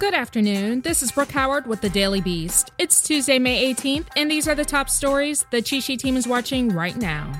Good afternoon. This is Brooke Howard with The Daily Beast. It's Tuesday, May 18th, and these are the top stories the Chi Chi team is watching right now.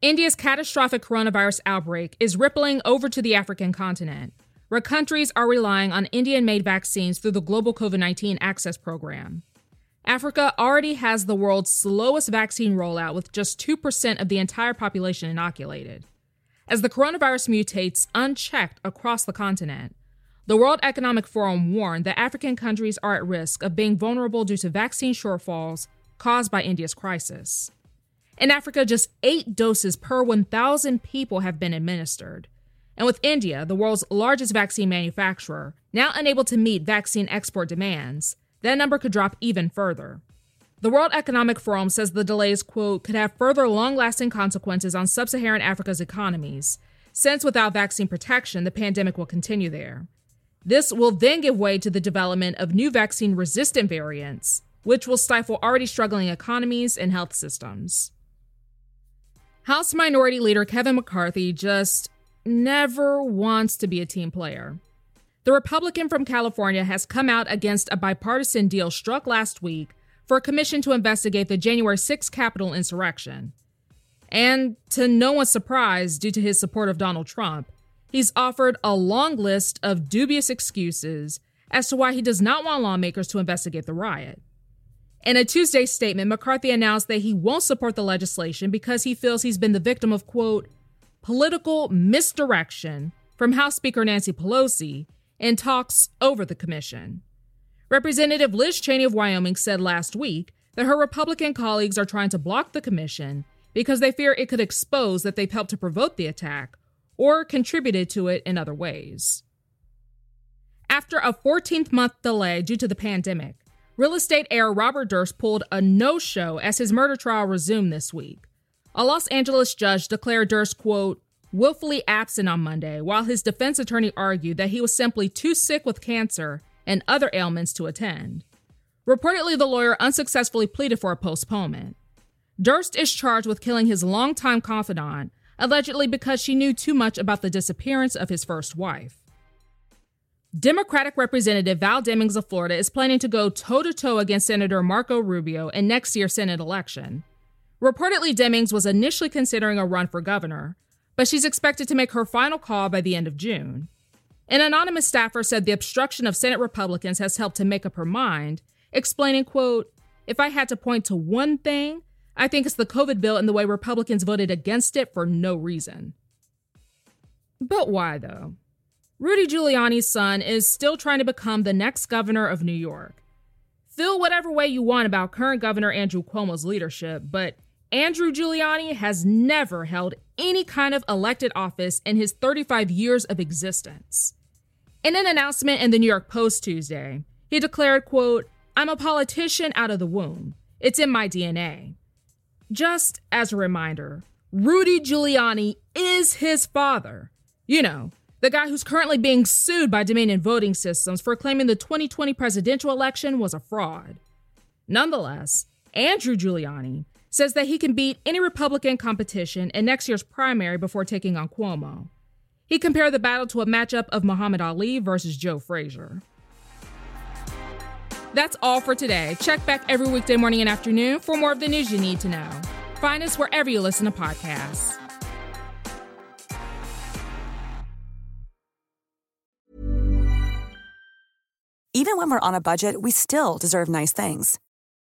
India's catastrophic coronavirus outbreak is rippling over to the African continent, where countries are relying on Indian-made vaccines through the Global COVID-19 Access Program. Africa already has the world's slowest vaccine rollout, with just 2% of the entire population inoculated. As the coronavirus mutates unchecked across the continent, the World Economic Forum warned that African countries are at risk of being vulnerable due to vaccine shortfalls caused by India's crisis. In Africa, just 8 doses per 1,000 people have been administered. And with India, the world's largest vaccine manufacturer, now unable to meet vaccine export demands, that number could drop even further. The World Economic Forum says the delays, quote, could have further long-lasting consequences on sub-Saharan Africa's economies, since without vaccine protection, the pandemic will continue there. This will then give way to the development of new vaccine-resistant variants, which will stifle already struggling economies and health systems. House Minority Leader Kevin McCarthy just never wants to be a team player. The Republican from California has come out against a bipartisan deal struck last week for a commission to investigate the January 6th Capitol insurrection. And to no one's surprise, due to his support of Donald Trump, he's offered a long list of dubious excuses as to why he does not want lawmakers to investigate the riot. In a Tuesday statement, McCarthy announced that he won't support the legislation because he feels he's been the victim of, quote, political misdirection from House Speaker Nancy Pelosi and talks over the commission. Representative Liz Cheney of Wyoming said last week that her Republican colleagues are trying to block the commission because they fear it could expose that they've helped to provoke the attack or contributed to it in other ways. After a 14-month delay due to the pandemic, real estate heir Robert Durst pulled a no-show as his murder trial resumed this week. A Los Angeles judge declared Durst, quote, willfully absent on Monday, while his defense attorney argued that he was simply too sick with cancer and other ailments to attend. Reportedly, the lawyer unsuccessfully pleaded for a postponement. Durst is charged with killing his longtime confidant, allegedly because she knew too much about the disappearance of his first wife. Democratic Representative Val Demings of Florida is planning to go toe-to-toe against Senator Marco Rubio in next year's Senate election. Reportedly, Demings was initially considering a run for governor, but she's expected to make her final call by the end of June. An anonymous staffer said the obstruction of Senate Republicans has helped to make up her mind, explaining, quote, if I had to point to one thing, I think it's the COVID bill and the way Republicans voted against it for no reason. But why, though? Rudy Giuliani's son is still trying to become the next governor of New York. Feel whatever way you want about current Governor Andrew Cuomo's leadership, but Andrew Giuliani has never held any kind of elected office in his 35 years of existence. In an announcement in the New York Post Tuesday, he declared, quote, I'm a politician out of the womb. It's in my DNA. Just as a reminder, Rudy Giuliani is his father. You know, the guy who's currently being sued by Dominion Voting Systems for claiming the 2020 presidential election was a fraud. Nonetheless, Andrew Giuliani says that he can beat any Republican competition in next year's primary before taking on Cuomo. He compared the battle to a matchup of Muhammad Ali versus Joe Frazier. That's all for today. Check back every weekday morning and afternoon for more of the news you need to know. Find us wherever you listen to podcasts. Even when we're on a budget, we still deserve nice things.